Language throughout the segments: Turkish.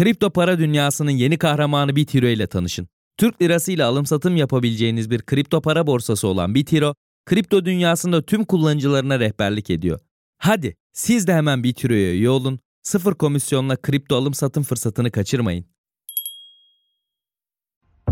Kripto para dünyasının yeni kahramanı BitHero ile tanışın. Türk lirasıyla alım satım yapabileceğiniz bir kripto para borsası olan BitHero, kripto dünyasında tüm kullanıcılarına rehberlik ediyor. Hadi siz de hemen BitHero'ya üye olun, sıfır komisyonla kripto alım satım fırsatını kaçırmayın.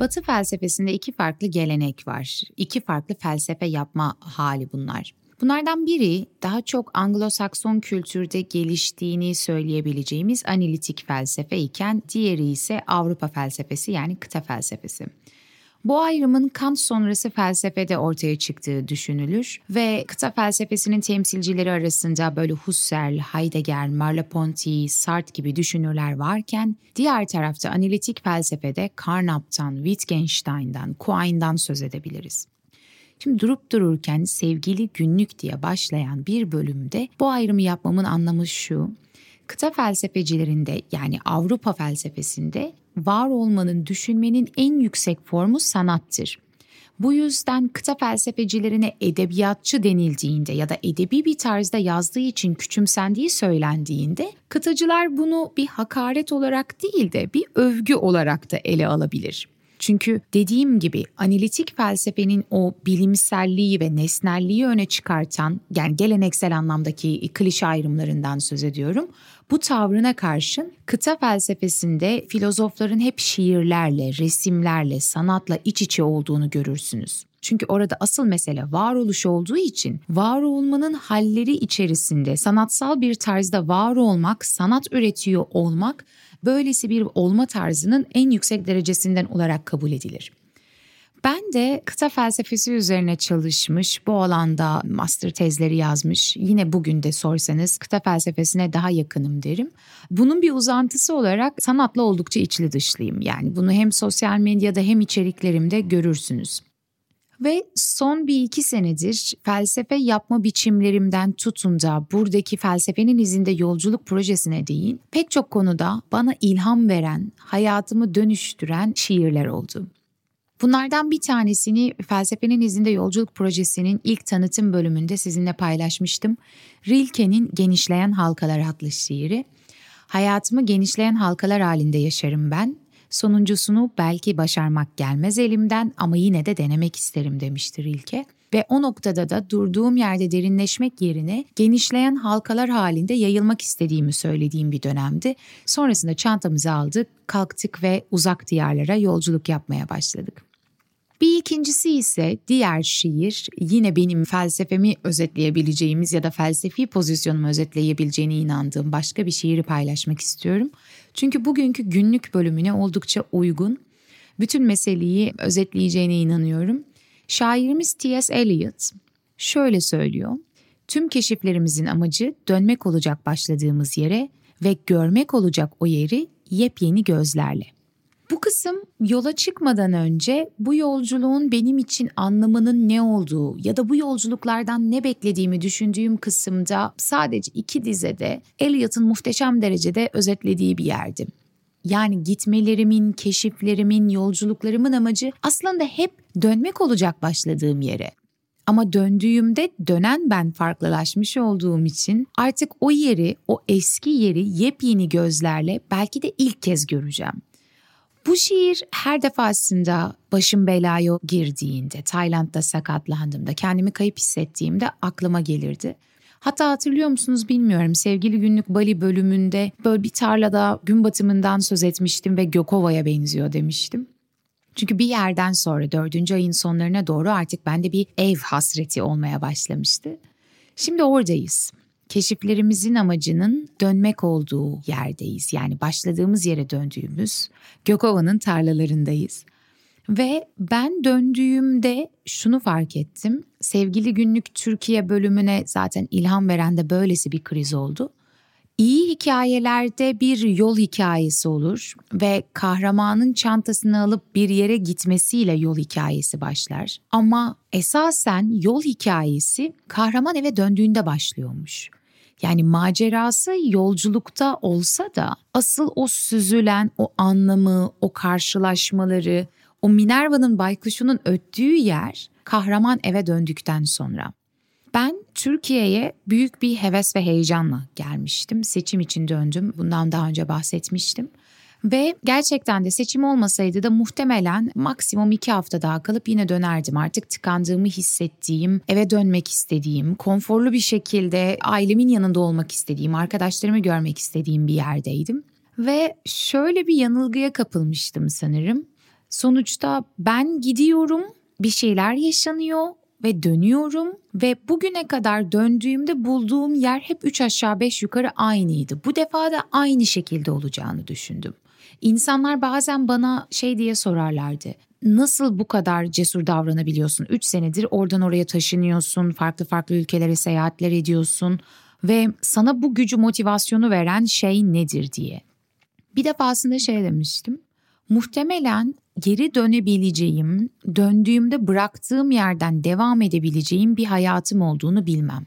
Batı felsefesinde iki farklı gelenek var. İki farklı felsefe yapma hali bunlar. Bunlardan biri daha çok Anglo-Sakson kültürde geliştiğini söyleyebileceğimiz analitik felsefe iken diğeri ise Avrupa felsefesi yani kıta felsefesi. Bu ayrımın Kant sonrası felsefede ortaya çıktığı düşünülür ve kıta felsefesinin temsilcileri arasında böyle Husserl, Heidegger, Merleau-Ponty, Sartre gibi düşünürler varken diğer tarafta analitik felsefede Carnap'tan, Wittgenstein'dan, Quine'dan söz edebiliriz. Şimdi durup dururken Sevgili Günlük diye başlayan bir bölümde bu ayrımı yapmamın anlamı şu: kıta felsefecilerinde yani Avrupa felsefesinde var olmanın, düşünmenin en yüksek formu sanattır. Bu yüzden kıta felsefecilerine edebiyatçı denildiğinde ya da edebi bir tarzda yazdığı için küçümsendiği söylendiğinde kıtacılar bunu bir hakaret olarak değil de bir övgü olarak da ele alabilir. Çünkü dediğim gibi analitik felsefenin o bilimselliği ve nesnelliği öne çıkartan, yani geleneksel anlamdaki klişe ayrımlarından söz ediyorum. Bu tavrına karşın kıta felsefesinde filozofların hep şiirlerle, resimlerle, sanatla iç içe olduğunu görürsünüz. Çünkü orada asıl mesele varoluş olduğu için var olmanın halleri içerisinde sanatsal bir tarzda var olmak, sanat üretiyor olmak, böylesi bir olma tarzının en yüksek derecesinden olarak kabul edilir. Ben de kıta felsefesi üzerine çalışmış, bu alanda master tezleri yazmış, yine bugün de sorsanız kıta felsefesine daha yakınım derim. Bunun bir uzantısı olarak sanatla oldukça içli dışlıyım. Yani bunu hem sosyal medyada hem içeriklerimde görürsünüz. Ve son 1-2 senedir felsefe yapma biçimlerimden tutun da buradaki felsefenin izinde yolculuk projesine değin pek çok konuda bana ilham veren, hayatımı dönüştüren şiirler oldu. Bunlardan bir tanesini felsefenin izinde yolculuk projesinin ilk tanıtım bölümünde sizinle paylaşmıştım. Rilke'nin Genişleyen Halkalar adlı şiiri. Hayatımı genişleyen halkalar halinde yaşarım ben. Sonuncusunu belki başarmak gelmez elimden ama yine de denemek isterim demiştir Rilke. Ve o noktada da durduğum yerde derinleşmek yerine genişleyen halkalar halinde yayılmak istediğimi söylediğim bir dönemdi. Sonrasında çantamızı aldık, kalktık ve uzak diyarlara yolculuk yapmaya başladık. Bir ikincisi ise diğer şiir, yine benim felsefemi özetleyebileceğimiz ya da felsefi pozisyonumu özetleyebileceğine inandığım başka bir şiiri paylaşmak istiyorum. Çünkü bugünkü günlük bölümüne oldukça uygun, bütün meseleyi özetleyeceğine inanıyorum. Şairimiz T.S. Eliot şöyle söylüyor: "Tüm keşiflerimizin amacı dönmek olacak başladığımız yere ve görmek olacak o yeri yepyeni gözlerle." Bu kısım yola çıkmadan önce bu yolculuğun benim için anlamının ne olduğu ya da bu yolculuklardan ne beklediğimi düşündüğüm kısımda sadece 2 dizede Eliot'un muhteşem derecede özetlediği bir yerdi. Yani gitmelerimin, keşiflerimin, yolculuklarımın amacı aslında hep dönmek olacak başladığım yere. Ama döndüğümde dönen ben farklılaşmış olduğum için artık o yeri, o eski yeri yepyeni gözlerle belki de ilk kez göreceğim. Bu şiir her defasında başım belaya girdiğinde, Tayland'da sakatlandığımda, kendimi kayıp hissettiğimde aklıma gelirdi. Hatta hatırlıyor musunuz bilmiyorum, Sevgili Günlük Bali bölümünde böyle bir tarlada gün batımından söz etmiştim ve Gökova'ya benziyor demiştim. Çünkü bir yerden sonra 4. ayın sonlarına doğru artık bende bir ev hasreti olmaya başlamıştı. Şimdi oradayız. Keşiflerimizin amacının dönmek olduğu yerdeyiz. Yani başladığımız yere döndüğümüz Gökova'nın tarlalarındayız. Ve ben döndüğümde şunu fark ettim. Sevgili Günlük Türkiye bölümüne zaten ilham veren de böylesi bir kriz oldu. İyi hikayelerde bir yol hikayesi olur ve kahramanın çantasını alıp bir yere gitmesiyle yol hikayesi başlar. Ama esasen yol hikayesi kahraman eve döndüğünde başlıyormuş. Yani macerası yolculukta olsa da asıl o süzülen, o anlamı, o karşılaşmaları, o Minerva'nın baykuşunun öttüğü yer kahraman eve döndükten sonra. Ben Türkiye'ye büyük bir heves ve heyecanla gelmiştim. Seçim için döndüm. Bundan daha önce bahsetmiştim. Ve gerçekten de seçim olmasaydı da muhtemelen maksimum 2 hafta daha kalıp yine dönerdim. Artık tıkandığımı hissettiğim, eve dönmek istediğim, konforlu bir şekilde ailemin yanında olmak istediğim, arkadaşlarımı görmek istediğim bir yerdeydim. Ve şöyle bir yanılgıya kapılmıştım sanırım. Sonuçta ben gidiyorum, bir şeyler yaşanıyor ve dönüyorum ve bugüne kadar döndüğümde bulduğum yer hep 3 aşağı 5 yukarı aynıydı. Bu defa da aynı şekilde olacağını düşündüm. İnsanlar bazen bana şey diye sorarlardı. Nasıl bu kadar cesur davranabiliyorsun? 3 senedir oradan oraya taşınıyorsun, farklı farklı ülkelere seyahatler ediyorsun ve sana bu gücü, motivasyonu veren şey nedir diye. Bir defasında şey demiştim. Muhtemelen geri dönebileceğim, döndüğümde bıraktığım yerden devam edebileceğim bir hayatım olduğunu bilmem.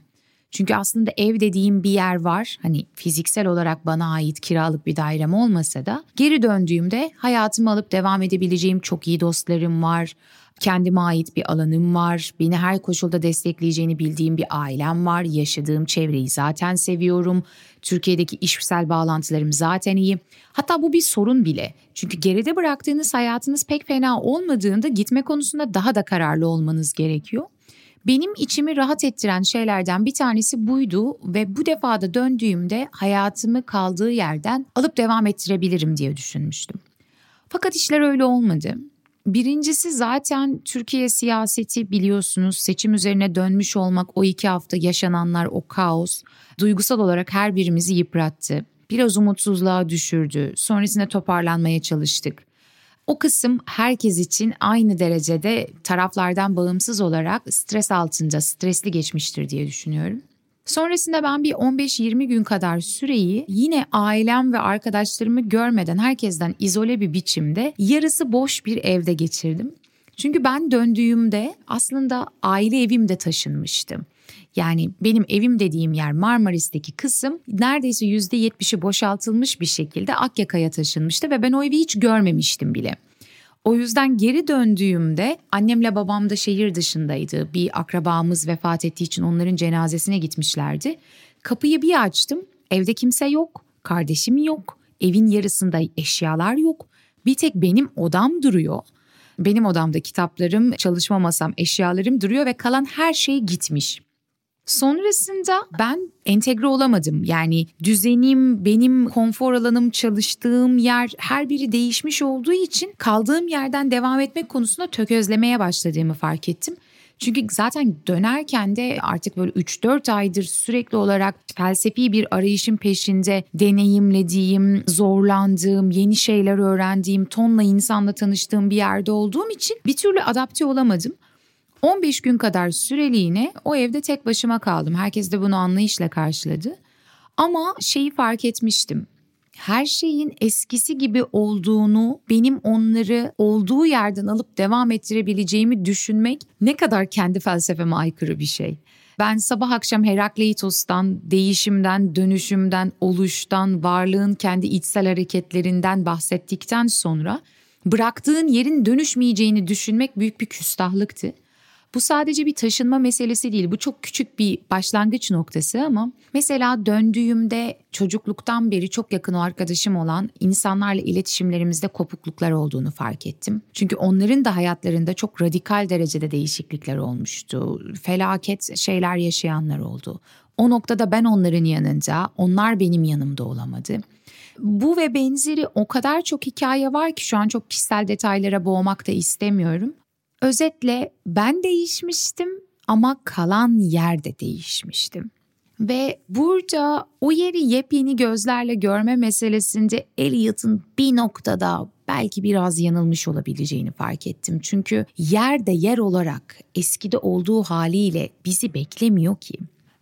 Çünkü aslında ev dediğim bir yer var. Hani fiziksel olarak bana ait kiralık bir dairem olmasa da geri döndüğümde hayatımı alıp devam edebileceğim çok iyi dostlarım var. Kendime ait bir alanım var. Beni her koşulda destekleyeceğini bildiğim bir ailem var. Yaşadığım çevreyi zaten seviyorum. Türkiye'deki işsel bağlantılarım zaten iyi. Hatta bu bir sorun bile. Çünkü geride bıraktığınız hayatınız pek fena olmadığında gitme konusunda daha da kararlı olmanız gerekiyor. Benim içimi rahat ettiren şeylerden bir tanesi buydu ve bu defa da döndüğümde hayatımı kaldığı yerden alıp devam ettirebilirim diye düşünmüştüm. Fakat işler öyle olmadı. Birincisi zaten Türkiye siyaseti biliyorsunuz, seçim üzerine dönmüş olmak, o 2 hafta yaşananlar, o kaos duygusal olarak her birimizi yıprattı. Biraz umutsuzluğa düşürdü. Sonrasında toparlanmaya çalıştık. O kısım herkes için aynı derecede taraflardan bağımsız olarak stres altında, stresli geçmiştir diye düşünüyorum. Sonrasında ben bir 15-20 gün kadar süreyi yine ailem ve arkadaşlarımı görmeden herkesten izole bir biçimde yarısı boş bir evde geçirdim. Çünkü ben döndüğümde aslında aile evimde taşınmıştım. Yani benim evim dediğim yer Marmaris'teki kısım neredeyse %70'i boşaltılmış bir şekilde Akyaka'ya taşınmıştı ve ben o evi hiç görmemiştim bile. O yüzden geri döndüğümde annemle babam da şehir dışındaydı. Bir akrabamız vefat ettiği için onların cenazesine gitmişlerdi. Kapıyı bir açtım, evde kimse yok, kardeşim yok, evin yarısında eşyalar yok. Bir tek benim odam duruyor. Benim odamda kitaplarım, çalışma masam, eşyalarım duruyor ve kalan her şey gitmiş. Sonrasında ben entegre olamadım. Yani düzenim, benim konfor alanım, çalıştığım yer her biri değişmiş olduğu için kaldığım yerden devam etmek konusunda tökezlemeye başladığımı fark ettim. Çünkü zaten dönerken de artık böyle 3-4 aydır sürekli olarak felsefi bir arayışın peşinde deneyimlediğim, zorlandığım, yeni şeyler öğrendiğim, tonla insanla tanıştığım bir yerde olduğum için bir türlü adapte olamadım. 15 gün kadar süreliğine o evde tek başıma kaldım. Herkes de bunu anlayışla karşıladı. Ama şeyi fark etmiştim. Her şeyin eskisi gibi olduğunu, benim onları olduğu yerden alıp devam ettirebileceğimi düşünmek ne kadar kendi felsefeme aykırı bir şey. Ben sabah akşam Herakleitos'tan, değişimden, dönüşümden, oluştan, varlığın kendi içsel hareketlerinden bahsettikten sonra bıraktığın yerin dönüşmeyeceğini düşünmek büyük bir küstahlıktı. Bu sadece bir taşınma meselesi değil. Bu çok küçük bir başlangıç noktası ama mesela döndüğümde çocukluktan beri çok yakın o arkadaşım olan insanlarla iletişimlerimizde kopukluklar olduğunu fark ettim. Çünkü onların da hayatlarında çok radikal derecede değişiklikler olmuştu. Felaket şeyler yaşayanlar oldu. O noktada ben onların yanında, onlar benim yanımda olamadı. Bu ve benzeri o kadar çok hikaye var ki şu an çok kişisel detaylara boğmak da istemiyorum. Özetle ben değişmiştim ama kalan yerde değişmiştim. Ve burada o yeri yepyeni gözlerle görme meselesinde Eliot'un bir noktada belki biraz yanılmış olabileceğini fark ettim. Çünkü yer de yer olarak eskide olduğu haliyle bizi beklemiyor ki.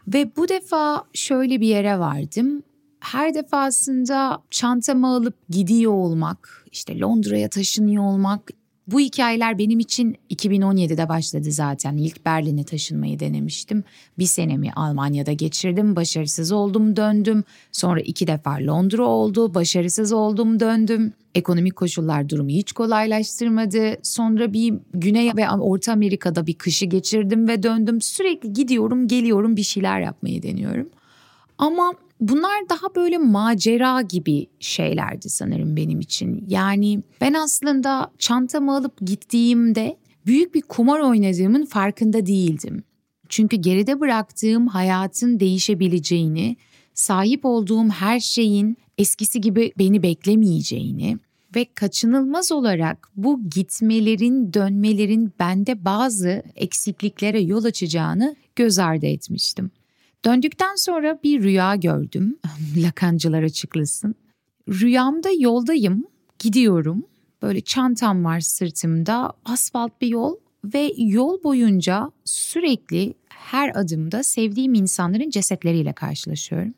Ve bu defa şöyle bir yere vardım. her defasında çantamı alıp gidiyor olmak, işte Londra'ya taşınıyor olmak. Bu hikayeler benim için 2017'de başladı zaten. İlk Berlin'e taşınmayı denemiştim. Bir senemi Almanya'da geçirdim, başarısız oldum, döndüm. Sonra 2 defa Londra oldu, başarısız oldum, döndüm. Ekonomik koşullar durumu hiç kolaylaştırmadı. Sonra bir Güney ve Orta Amerika'da bir kışı geçirdim ve döndüm. Sürekli gidiyorum, geliyorum, bir şeyler yapmayı deniyorum. Ama bunlar daha böyle macera gibi şeylerdi sanırım benim için. Yani ben aslında çantamı alıp gittiğimde büyük bir kumar oynadığımın farkında değildim. Çünkü geride bıraktığım hayatın değişebileceğini, sahip olduğum her şeyin eskisi gibi beni beklemeyeceğini ve kaçınılmaz olarak bu gitmelerin, dönmelerin bende bazı eksikliklere yol açacağını göz ardı etmiştim. Döndükten sonra bir rüya gördüm. Lakancılar açıklasın. Rüyamda yoldayım, gidiyorum. Böyle çantam var sırtımda, asfalt bir yol ve yol boyunca sürekli her adımda sevdiğim insanların cesetleriyle karşılaşıyorum.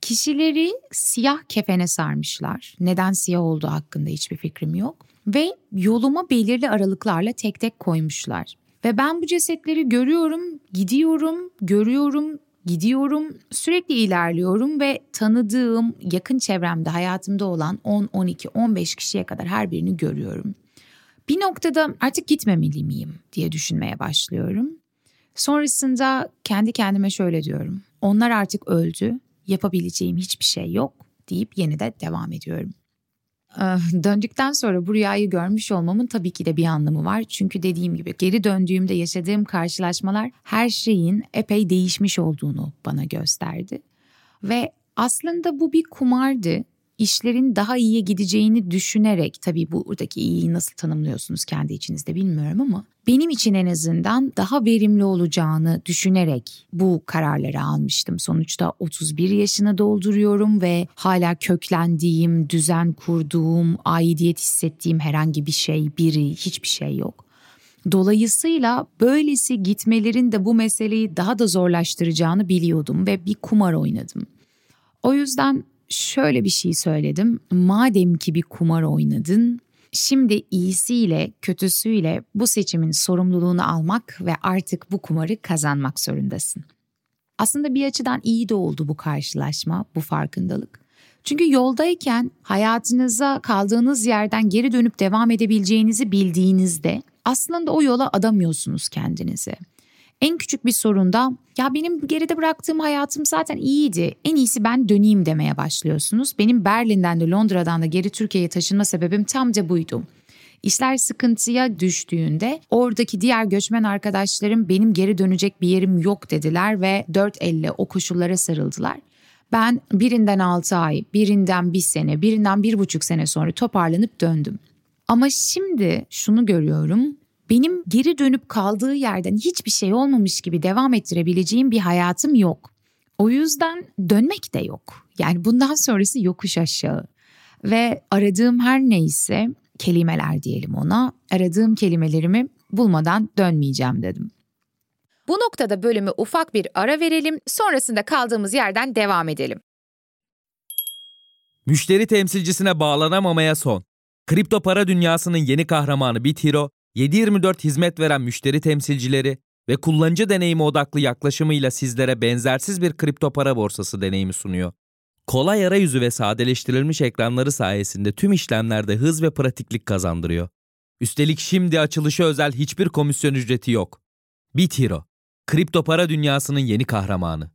Kişileri siyah kefene sarmışlar. Neden siyah olduğu hakkında hiçbir fikrim yok. Ve yoluma belirli aralıklarla tek tek koymuşlar. Ve ben bu cesetleri görüyorum, gidiyorum, görüyorum, gidiyorum, sürekli ilerliyorum ve tanıdığım, yakın çevremde, hayatımda olan 10, 12, 15 kişiye kadar her birini görüyorum. Bir noktada artık gitmemeli miyim diye düşünmeye başlıyorum. Sonrasında kendi kendime şöyle diyorum. Onlar artık öldü, yapabileceğim hiçbir şey yok deyip yine de devam ediyorum. Döndükten sonra bu rüyayı görmüş olmamın tabii ki de bir anlamı var. Çünkü dediğim gibi geri döndüğümde yaşadığım karşılaşmalar her şeyin epey değişmiş olduğunu bana gösterdi. Ve aslında bu bir kumardı. İşlerin daha iyiye gideceğini düşünerek, tabii buradaki iyiyi nasıl tanımlıyorsunuz kendi içinizde bilmiyorum ama benim için en azından daha verimli olacağını düşünerek bu kararları almıştım. Sonuçta 31 yaşını dolduruyorum ve hala köklendiğim, düzen kurduğum, aidiyet hissettiğim herhangi bir şey, biri, hiçbir şey yok. Dolayısıyla böylesi gitmelerin de bu meseleyi daha da zorlaştıracağını biliyordum ve bir kumar oynadım. O yüzden şöyle bir şey söyledim. Madem ki bir kumar oynadın, şimdi iyisiyle, kötüsüyle bu seçimin sorumluluğunu almak ve artık bu kumarı kazanmak zorundasın. Aslında bir açıdan iyi de oldu bu karşılaşma, bu farkındalık. Çünkü yoldayken hayatınıza kaldığınız yerden geri dönüp devam edebileceğinizi bildiğinizde aslında o yola adamıyorsunuz kendinizi. En küçük bir sorunda ya benim geride bıraktığım hayatım zaten iyiydi, en iyisi ben döneyim demeye başlıyorsunuz. Benim Berlin'den de Londra'dan da geri Türkiye'ye taşınma sebebim tam da buydu. İşler sıkıntıya düştüğünde oradaki diğer göçmen arkadaşlarım benim geri dönecek bir yerim yok dediler ve 4 elle o koşullara sarıldılar. Ben birinden 6 ay, birinden 1 sene, birinden 1,5 sene sonra toparlanıp döndüm. Ama şimdi şunu görüyorum. Benim geri dönüp kaldığı yerden hiçbir şey olmamış gibi devam ettirebileceğim bir hayatım yok. O yüzden dönmek de yok. Yani bundan sonrası yokuş aşağı. Ve aradığım her neyse, kelimeler diyelim ona, aradığım kelimelerimi bulmadan dönmeyeceğim dedim. Bu noktada bölümü ufak bir ara verelim, sonrasında kaldığımız yerden devam edelim. Müşteri temsilcisine bağlanamamaya son. Kripto para dünyasının yeni kahramanı BitHero, 7/24 hizmet veren müşteri temsilcileri ve kullanıcı deneyimi odaklı yaklaşımıyla sizlere benzersiz bir kripto para borsası deneyimi sunuyor. Kolay arayüzü ve sadeleştirilmiş ekranları sayesinde tüm işlemlerde hız ve pratiklik kazandırıyor. Üstelik şimdi açılışa özel hiçbir komisyon ücreti yok. BitHero, kripto para dünyasının yeni kahramanı.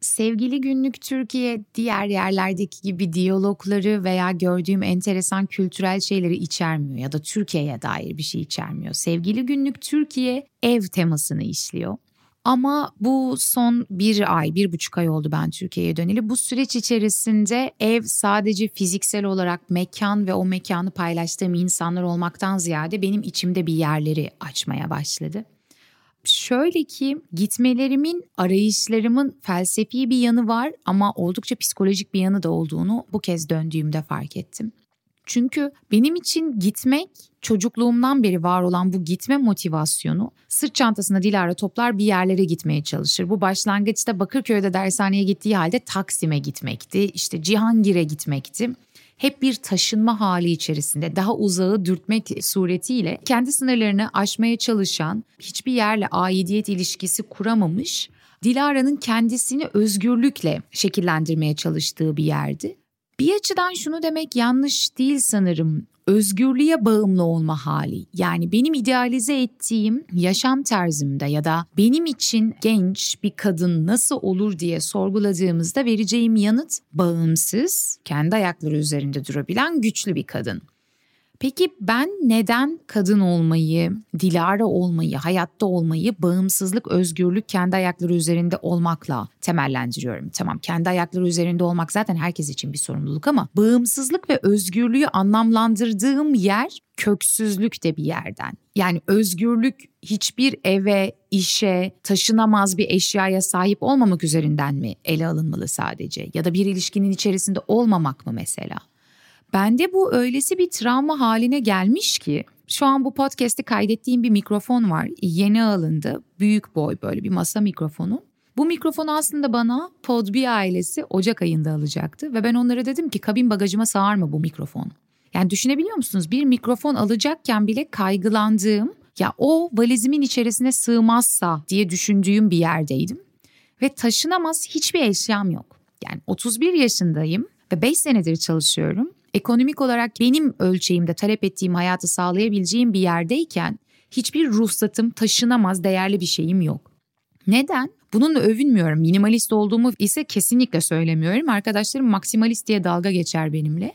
Sevgili Günlük Türkiye, diğer yerlerdeki gibi diyalogları veya gördüğüm enteresan kültürel şeyleri içermiyor ya da Türkiye'ye dair bir şey içermiyor. Sevgili Günlük Türkiye ev temasını işliyor. Ama bu son 1,5 ay oldu ben Türkiye'ye döneli. Bu süreç içerisinde ev sadece fiziksel olarak mekan ve o mekanı paylaştığım insanlar olmaktan ziyade benim içimde bir yerleri açmaya başladı. Şöyle ki gitmelerimin, arayışlarımın felsefi bir yanı var ama oldukça psikolojik bir yanı da olduğunu bu kez döndüğümde fark ettim. Çünkü benim için gitmek, çocukluğumdan beri var olan bu gitme motivasyonu, sırt çantasına Dilara toplar bir yerlere gitmeye çalışır. Bu başlangıçta Bakırköy'de dershaneye gittiği halde Taksim'e gitmekti, işte Cihangir'e gitmekti. Hep bir taşınma hali içerisinde daha uzağı dürtmek suretiyle kendi sınırlarını aşmaya çalışan, hiçbir yerle aidiyet ilişkisi kuramamış, Dilara'nın kendisini özgürlükle şekillendirmeye çalıştığı bir yerdi. Bir açıdan şunu demek yanlış değil sanırım. Özgürlüğe bağımlı olma hali, yani benim idealize ettiğim yaşam tarzımda ya da benim için genç bir kadın nasıl olur diye sorguladığımızda vereceğim yanıt bağımsız, kendi ayakları üzerinde durabilen güçlü bir kadın. Peki ben neden kadın olmayı, Dilara olmayı, hayatta olmayı bağımsızlık, özgürlük, kendi ayakları üzerinde olmakla temellendiriyorum? Tamam, kendi ayakları üzerinde olmak zaten herkes için bir sorumluluk ama bağımsızlık ve özgürlüğü anlamlandırdığım yer köksüzlük de bir yerden. Yani özgürlük hiçbir eve, işe, taşınamaz bir eşyaya sahip olmamak üzerinden mi ele alınmalı sadece? Ya da bir ilişkinin içerisinde olmamak mı mesela? Bende bu öylesi bir travma haline gelmiş ki şu an bu podcast'i kaydettiğim bir mikrofon var. Yeni alındı. Büyük boy böyle bir masa mikrofonu. Bu mikrofonu aslında bana Podbee ailesi Ocak ayında alacaktı. Ve ben onlara dedim ki kabin bagajıma sığar mı bu mikrofon? Yani düşünebiliyor musunuz? Bir mikrofon alacakken bile kaygılandığım, ya o valizimin içerisine sığmazsa diye düşündüğüm bir yerdeydim. Ve taşınamaz hiçbir eşyam yok. Yani 31 yaşındayım ve 5 senedir çalışıyorum. Ekonomik olarak benim ölçeğimde talep ettiğim hayatı sağlayabileceğim bir yerdeyken hiçbir ruhsatım, taşınamaz değerli bir şeyim yok. Neden? Bununla övünmüyorum. Minimalist olduğumu ise kesinlikle söylemiyorum. Arkadaşlarım maksimalist diye dalga geçer benimle.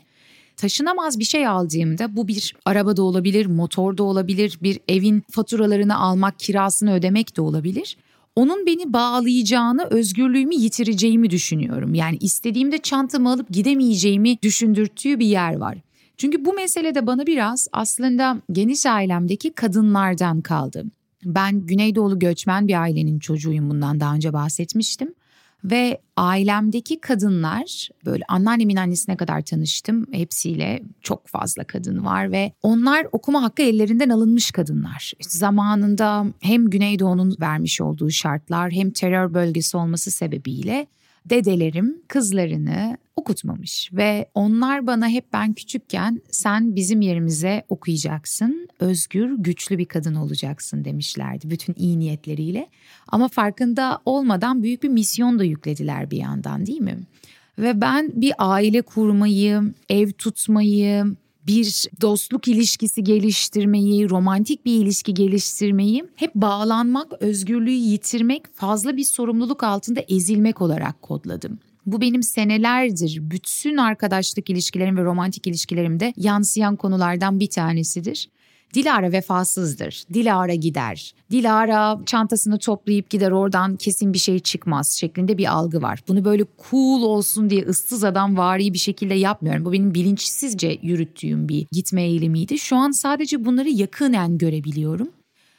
Taşınamaz bir şey aldığımda bu bir araba da olabilir, motor da olabilir, bir evin faturalarını almak, kirasını ödemek de olabilir. Onun beni bağlayacağını, özgürlüğümü yitireceğimi düşünüyorum. Yani istediğimde çantamı alıp gidemeyeceğimi düşündürttüğü bir yer var. Çünkü bu mesele de bana biraz aslında geniş ailemdeki kadınlardan kaldı. Ben Güneydoğulu göçmen bir ailenin çocuğuyum, bundan daha önce bahsetmiştim. Ve ailemdeki kadınlar, böyle anneannemin annesine kadar tanıştım hepsiyle, çok fazla kadın var ve onlar okuma hakkı ellerinden alınmış kadınlar. İşte zamanında hem Güneydoğu'nun vermiş olduğu şartlar hem terör bölgesi olması sebebiyle dedelerim kızlarını okutmamış ve onlar bana hep ben küçükken sen bizim yerimize okuyacaksın, özgür, güçlü bir kadın olacaksın demişlerdi bütün iyi niyetleriyle. Ama farkında olmadan büyük bir misyon da yüklediler bir yandan, değil mi? Ve ben bir aile kurmayı, ev tutmayı, bir dostluk ilişkisi geliştirmeyi, romantik bir ilişki geliştirmeyi hep bağlanmak, özgürlüğü yitirmek, fazla bir sorumluluk altında ezilmek olarak kodladım. Bu benim senelerdir bütün arkadaşlık ilişkilerim ve romantik ilişkilerimde yansıyan konulardan bir tanesidir. Dilara vefasızdır, Dilara gider, Dilara çantasını toplayıp gider, oradan kesin bir şey çıkmaz şeklinde bir algı var. Bunu böyle cool olsun diye ıssız adam vari bir şekilde yapmıyorum. Bu benim bilinçsizce yürüttüğüm bir gitme eğilimiydi. Şu an sadece bunları yakınen görebiliyorum.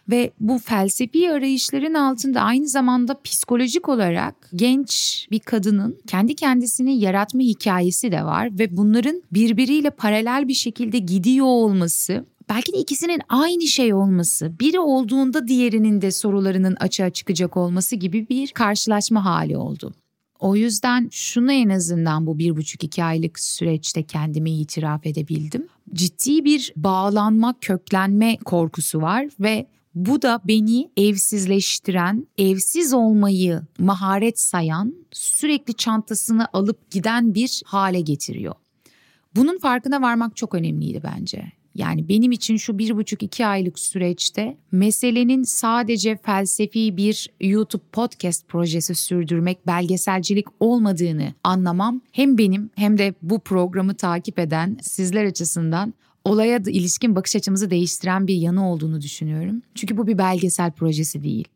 Ve bu felsefi arayışların altında aynı zamanda psikolojik olarak genç bir kadının kendi kendisini yaratma hikayesi de var. Ve bunların birbiriyle paralel bir şekilde gidiyor olması, belki de ikisinin aynı şey olması, biri olduğunda diğerinin de sorularının açığa çıkacak olması gibi bir karşılaşma hali oldu. O yüzden şunu en azından bu 1,5-2 aylık süreçte kendime itiraf edebildim. Ciddi bir bağlanma, köklenme korkusu var ve bu da beni evsizleştiren, evsiz olmayı maharet sayan, sürekli çantasını alıp giden bir hale getiriyor. Bunun farkına varmak çok önemliydi bence. Yani benim için şu 1,5-2 aylık süreçte meselenin sadece felsefi bir YouTube podcast projesi sürdürmek, belgeselcilik olmadığını anlamam hem benim hem de bu programı takip eden sizler açısından olaya ilişkin bakış açımızı değiştiren bir yanı olduğunu düşünüyorum. Çünkü bu bir belgesel projesi değil.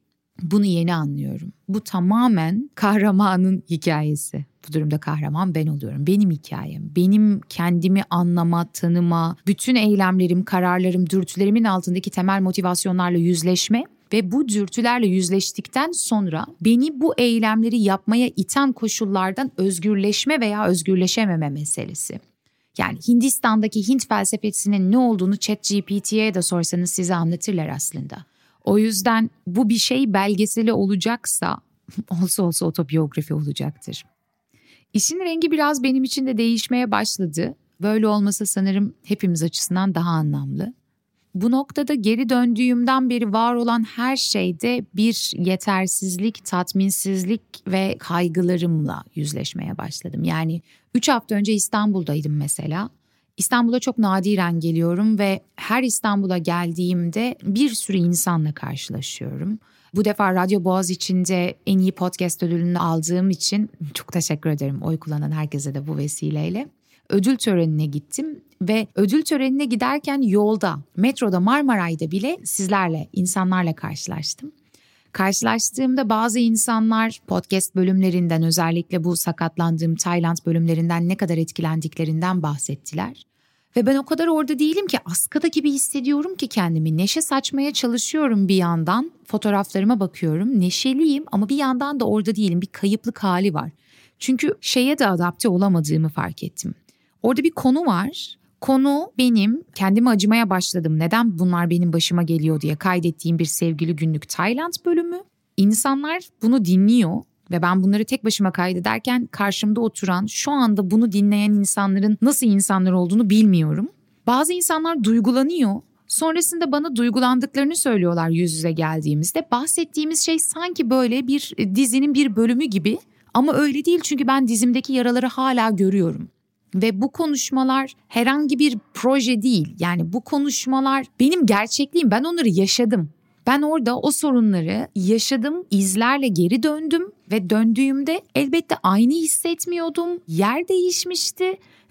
Bunu yeni anlıyorum. Bu tamamen kahramanın hikayesi. Bu durumda kahraman ben oluyorum. Benim hikayem, benim kendimi anlama, tanıma, bütün eylemlerim, kararlarım, dürtülerimin altındaki temel motivasyonlarla yüzleşme ve bu dürtülerle yüzleştikten sonra beni bu eylemleri yapmaya iten koşullardan özgürleşme veya özgürleşememe meselesi. Yani Hindistan'daki Hint felsefesinin ne olduğunu ChatGPT'ye de sorsanız size anlatırlar aslında. O yüzden bu bir şey belgeseli olacaksa olsa otobiyografi olacaktır. İşin rengi biraz benim için de değişmeye başladı. Böyle olmasa sanırım hepimiz açısından daha anlamlı. Bu noktada geri döndüğümden beri var olan her şeyde bir yetersizlik, tatminsizlik ve kaygılarımla yüzleşmeye başladım. Yani 3 hafta önce İstanbul'daydım mesela. İstanbul'a çok nadiren geliyorum ve her İstanbul'a geldiğimde bir sürü insanla karşılaşıyorum. Bu defa Radyo Boğaziçi'nde en iyi podcast ödülünü aldığım için çok teşekkür ederim oy kullanan herkese de bu vesileyle. Ödül törenine gittim ve ödül törenine giderken yolda, metroda, Marmaray'da bile sizlerle, insanlarla karşılaştım. Karşılaştığımda bazı insanlar podcast bölümlerinden, özellikle bu sakatlandığım Tayland bölümlerinden ne kadar etkilendiklerinden bahsettiler. Ve ben o kadar orada değilim ki, askıda gibi hissediyorum ki kendimi. Neşe saçmaya çalışıyorum bir yandan, fotoğraflarıma bakıyorum, neşeliyim ama bir yandan da orada değilim, bir kayıplık hali var. Çünkü şeye de adapte olamadığımı fark ettim. Orada bir konu var. Konu benim, kendime acımaya başladım. Neden bunlar benim başıma geliyor diye kaydettiğim bir sevgili günlük Tayland bölümü. İnsanlar bunu dinliyor ve ben bunları tek başıma kaydederken karşımda oturan, şu anda bunu dinleyen insanların nasıl insanlar olduğunu bilmiyorum. Bazı insanlar duygulanıyor. Sonrasında bana duygulandıklarını söylüyorlar yüz yüze geldiğimizde. Bahsettiğimiz şey sanki böyle bir dizinin bir bölümü gibi ama öyle değil, çünkü ben dizimdeki yaraları hala görüyorum. Ve bu konuşmalar herhangi bir proje değil. Yani bu konuşmalar benim gerçekliğim. Ben onları yaşadım. Ben orada o sorunları yaşadım, izlerle geri döndüm ve döndüğümde elbette aynı hissetmiyordum. Yer değişmişti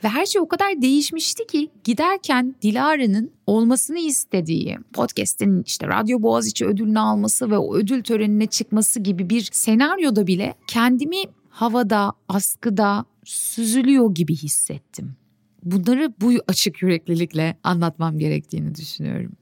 ve her şey o kadar değişmişti ki giderken Dilara'nın olmasını istediği, podcast'in işte Radyo Boğaziçi ödülünü alması ve o ödül törenine çıkması gibi bir senaryoda bile kendimi havada, askıda, süzülüyor gibi hissettim. Bunları bu açık yüreklilikle anlatmam gerektiğini düşünüyorum.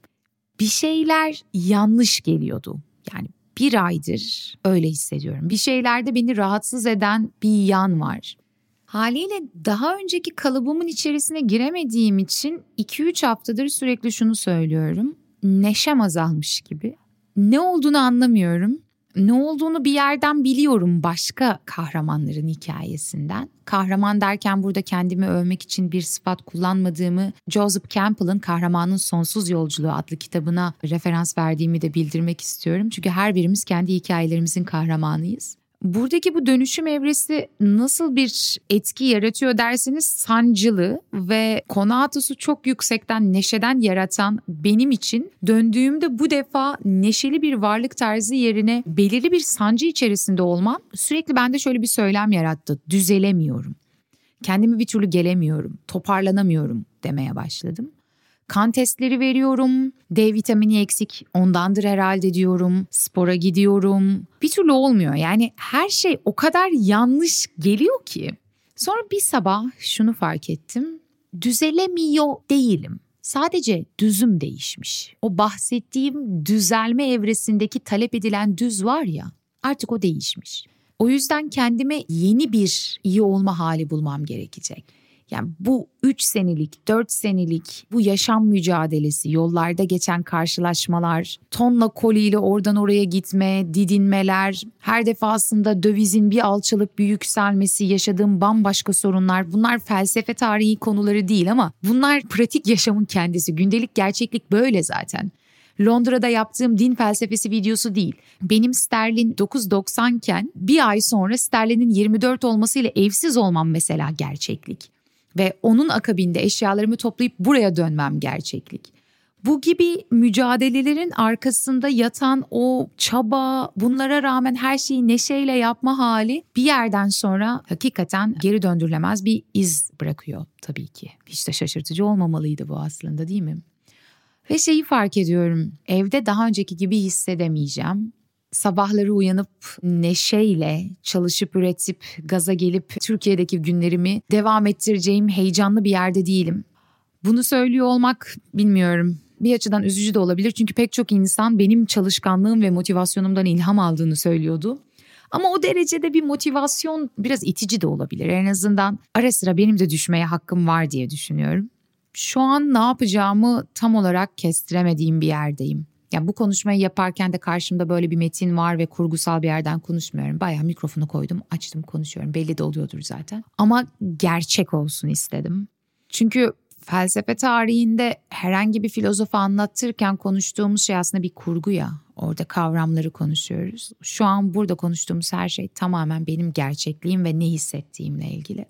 Bir şeyler yanlış geliyordu. Yani bir aydır öyle hissediyorum. Bir şeylerde beni rahatsız eden bir yan var. Haliyle daha önceki kalıbımın içerisine giremediğim için 2-3 haftadır sürekli şunu söylüyorum. Neşem azalmış gibi. Ne olduğunu anlamıyorum. Ne olduğunu bir yerden biliyorum başka kahramanların hikayesinden. Kahraman derken burada kendimi övmek için bir sıfat kullanmadığımı, Joseph Campbell'ın Kahramanın Sonsuz Yolculuğu adlı kitabına referans verdiğimi de bildirmek istiyorum. Çünkü her birimiz kendi hikayelerimizin kahramanıyız. Buradaki bu dönüşüm evresi nasıl bir etki yaratıyor derseniz, sancılı ve konu atısı çok yüksekten, neşeden yaratan benim için döndüğümde bu defa neşeli bir varlık tarzı yerine belirli bir sancı içerisinde olmam sürekli bende şöyle bir söylem yarattı. Düzelemiyorum, kendimi bir türlü gelemiyorum, toparlanamıyorum demeye başladım. Kan testleri veriyorum, D vitamini eksik, ondandır herhalde diyorum, spora gidiyorum. Bir türlü olmuyor, yani her şey o kadar yanlış geliyor ki. Sonra bir sabah şunu fark ettim, düzelemiyor değilim. Sadece düzüm değişmiş. O bahsettiğim düzelme evresindeki talep edilen düz var ya, artık o değişmiş. O yüzden kendime yeni bir iyi olma hali bulmam gerekecek. Yani bu 3 senelik, 4 senelik bu yaşam mücadelesi, yollarda geçen karşılaşmalar, tonla koliyle oradan oraya gitme, didinmeler, her defasında dövizin bir alçalıp bir yükselmesi, yaşadığım bambaşka sorunlar, bunlar felsefe tarihi konuları değil ama bunlar pratik yaşamın kendisi, gündelik gerçeklik böyle zaten. Londra'da yaptığım din felsefesi videosu değil. Benim sterlin 9.90 iken bir ay sonra sterlinin 24 olmasıyla evsiz olmam mesela gerçeklik. Ve onun akabinde eşyalarımı toplayıp buraya dönmem gerçeklik. Bu gibi mücadelelerin arkasında yatan o çaba, bunlara rağmen her şeyi neşeyle yapma hali bir yerden sonra hakikaten geri döndürülemez bir iz bırakıyor tabii ki. Hiç de şaşırtıcı olmamalıydı bu aslında, değil mi? Ve şeyi fark ediyorum, evde daha önceki gibi hissedemeyeceğim. Sabahları uyanıp neşeyle çalışıp üretip gaza gelip Türkiye'deki günlerimi devam ettireceğim heyecanlı bir yerde değilim. Bunu söylüyor olmak bilmiyorum, bir açıdan üzücü de olabilir çünkü pek çok insan benim çalışkanlığım ve motivasyonumdan ilham aldığını söylüyordu. Ama o derecede bir motivasyon biraz itici de olabilir. En azından ara sıra benim de düşmeye hakkım var diye düşünüyorum. Şu an ne yapacağımı tam olarak kestiremediğim bir yerdeyim. Yani bu konuşmayı yaparken de karşımda böyle bir metin var ve kurgusal bir yerden konuşmuyorum. Bayağı mikrofonu koydum, açtım, konuşuyorum. Belli de oluyordur zaten. Ama gerçek olsun istedim. Çünkü felsefe tarihinde herhangi bir filozofu anlatırken konuştuğumuz şey aslında bir kurgu ya. Orada kavramları konuşuyoruz. Şu an burada konuştuğumuz her şey tamamen benim gerçekliğim ve ne hissettiğimle ilgili.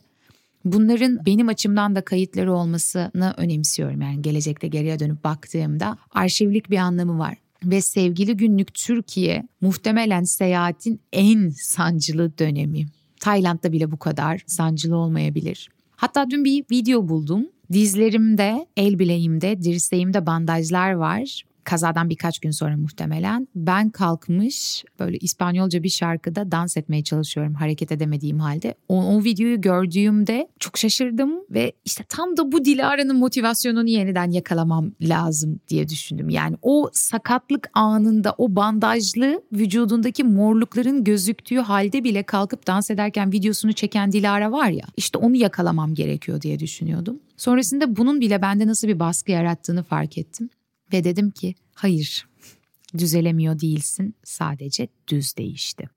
Bunların benim açımdan da kayıtları olmasını önemsiyorum. Yani gelecekte geriye dönüp baktığımda arşivlik bir anlamı var. Ve Sevgili Günlük Türkiye muhtemelen seyahatin en sancılı dönemi. Tayland'da bile bu kadar sancılı olmayabilir. Hatta dün bir video buldum. Dizlerimde, el bileğimde, dirseğimde bandajlar var. Kazadan birkaç gün sonra muhtemelen. Ben kalkmış böyle İspanyolca bir şarkıda dans etmeye çalışıyorum hareket edemediğim halde. O videoyu gördüğümde çok şaşırdım ve işte tam da bu Dilara'nın motivasyonunu yeniden yakalamam lazım diye düşündüm. Yani o sakatlık anında o bandajlı vücudundaki morlukların gözüktüğü halde bile kalkıp dans ederken videosunu çeken Dilara var ya, işte onu yakalamam gerekiyor diye düşünüyordum. Sonrasında bunun bile bende nasıl bir baskı yarattığını fark ettim. Ve dedim ki hayır, düzelemiyor değilsin, sadece düz değişti.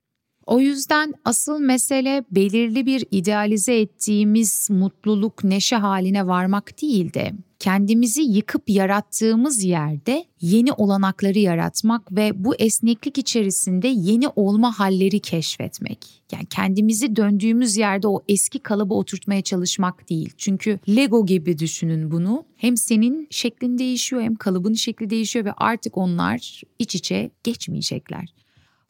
O yüzden asıl mesele belirli bir idealize ettiğimiz mutluluk, neşe haline varmak değil de kendimizi yıkıp yarattığımız yerde yeni olanakları yaratmak ve bu esneklik içerisinde yeni olma halleri keşfetmek. Yani kendimizi döndüğümüz yerde o eski kalıba oturtmaya çalışmak değil. Çünkü Lego gibi düşünün bunu. Hem senin şeklin değişiyor hem kalıbın şekli değişiyor ve artık onlar iç içe geçmeyecekler.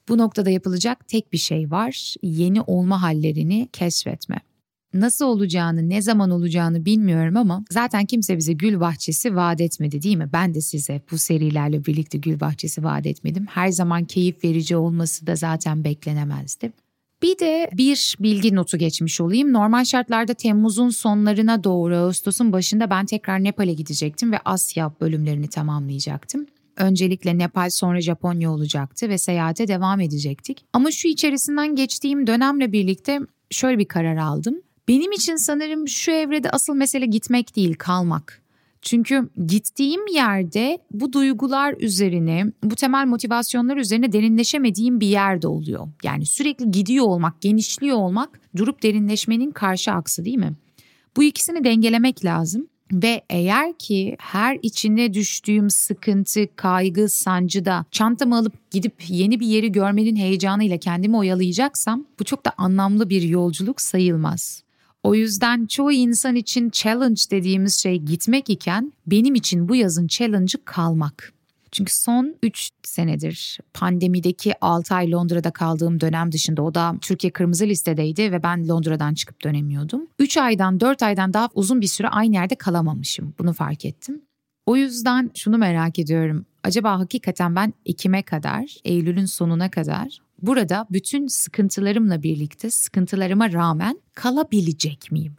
Bu noktada yapılacak tek bir şey var: yeni olma hallerini keşfetme. Nasıl olacağını, ne zaman olacağını bilmiyorum ama zaten kimse bize gül bahçesi vaat etmedi, değil mi? Ben de size bu serilerle birlikte gül bahçesi vaat etmedim. Her zaman keyif verici olması da zaten beklenemezdi. Bir de bir bilgi notu geçmiş olayım. Normal şartlarda Temmuz'un sonlarına doğru Ağustos'un başında ben tekrar Nepal'e gidecektim ve Asya bölümlerini tamamlayacaktım. Öncelikle Nepal, sonra Japonya olacaktı ve seyahate devam edecektik. Ama şu içerisinden geçtiğim dönemle birlikte şöyle bir karar aldım. Benim için sanırım şu evrede asıl mesele gitmek değil, kalmak. Çünkü gittiğim yerde bu duygular üzerine, bu temel motivasyonlar üzerine derinleşemediğim bir yerde oluyor. Yani sürekli gidiyor olmak, genişliyor olmak durup derinleşmenin karşı aksı, değil mi? Bu ikisini dengelemek lazım. Ve eğer ki her içine düştüğüm sıkıntı, kaygı, sancıda çantamı alıp gidip yeni bir yeri görmenin heyecanıyla kendimi oyalayacaksam bu çok da anlamlı bir yolculuk sayılmaz. O yüzden çoğu insan için challenge dediğimiz şey gitmek iken benim için bu yazın challenge'ı kalmak. Çünkü son 3 senedir pandemideki 6 ay Londra'da kaldığım dönem dışında, o da Türkiye kırmızı listedeydi ve ben Londra'dan çıkıp dönemiyordum. 3 aydan 4 aydan daha uzun bir süre aynı yerde kalamamışım. Bunu fark ettim. O yüzden şunu merak ediyorum. Acaba hakikaten ben Ekim'e kadar, Eylül'ün sonuna kadar burada bütün sıkıntılarımla birlikte, sıkıntılarıma rağmen kalabilecek miyim?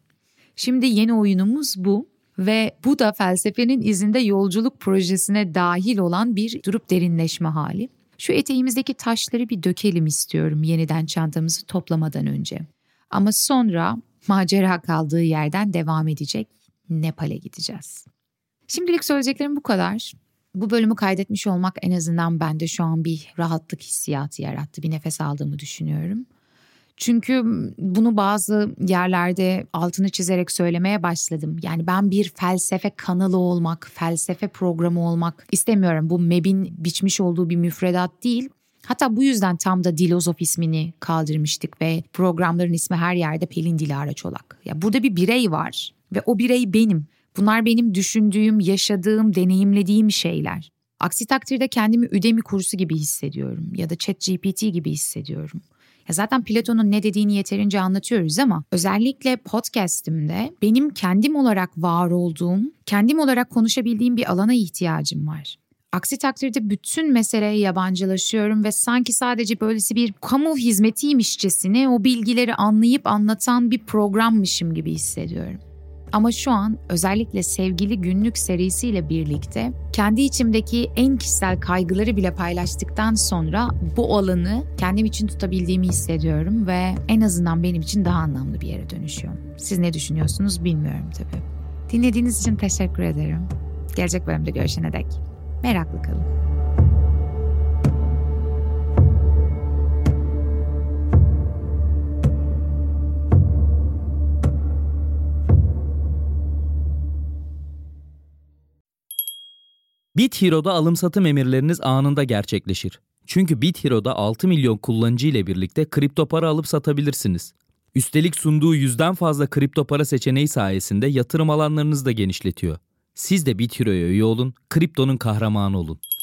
Şimdi yeni oyunumuz bu. Ve bu da felsefenin izinde yolculuk projesine dahil olan bir durup derinleşme hali. Şu eteğimizdeki taşları bir dökelim istiyorum yeniden çantamızı toplamadan önce. Ama sonra macera kaldığı yerden devam edecek, Nepal'e gideceğiz. Şimdilik söyleyeceklerim bu kadar. Bu bölümü kaydetmiş olmak en azından bende şu an bir rahatlık hissiyatı yarattı. Bir nefes aldığımı düşünüyorum. Çünkü bunu bazı yerlerde altını çizerek söylemeye başladım. Yani ben bir felsefe kanalı olmak, felsefe programı olmak istemiyorum. Bu MEB'in biçmiş olduğu bir müfredat değil. Hatta bu yüzden tam da Dilozof ismini kaldırmıştık ve programların ismi her yerde Pelin Dilara Çolak. Ya burada bir birey var ve o birey benim. Bunlar benim düşündüğüm, yaşadığım, deneyimlediğim şeyler. Aksi takdirde kendimi Udemy kursu gibi hissediyorum ya da ChatGPT gibi hissediyorum. Zaten Platon'un ne dediğini yeterince anlatıyoruz ama özellikle podcast'imde benim kendim olarak var olduğum, kendim olarak konuşabildiğim bir alana ihtiyacım var. Aksi takdirde bütün meseleye yabancılaşıyorum ve sanki sadece böylesi bir kamu hizmetiymişçesine o bilgileri anlayıp anlatan bir programmışım gibi hissediyorum. Ama şu an özellikle Sevgili Günlük serisiyle birlikte kendi içimdeki en kişisel kaygıları bile paylaştıktan sonra bu alanı kendim için tutabildiğimi hissediyorum ve en azından benim için daha anlamlı bir yere dönüşüyor. Siz ne düşünüyorsunuz bilmiyorum tabii. Dinlediğiniz için teşekkür ederim. Gelecek bölümde görüşene dek meraklı kalın. BitHero'da alım-satım emirleriniz anında gerçekleşir. Çünkü BitHero'da 6 milyon kullanıcı ile birlikte kripto para alıp satabilirsiniz. Üstelik sunduğu 100'den fazla kripto para seçeneği sayesinde yatırım alanlarınızı da genişletiyor. Siz de BitHero'ya üye olun, kriptonun kahramanı olun.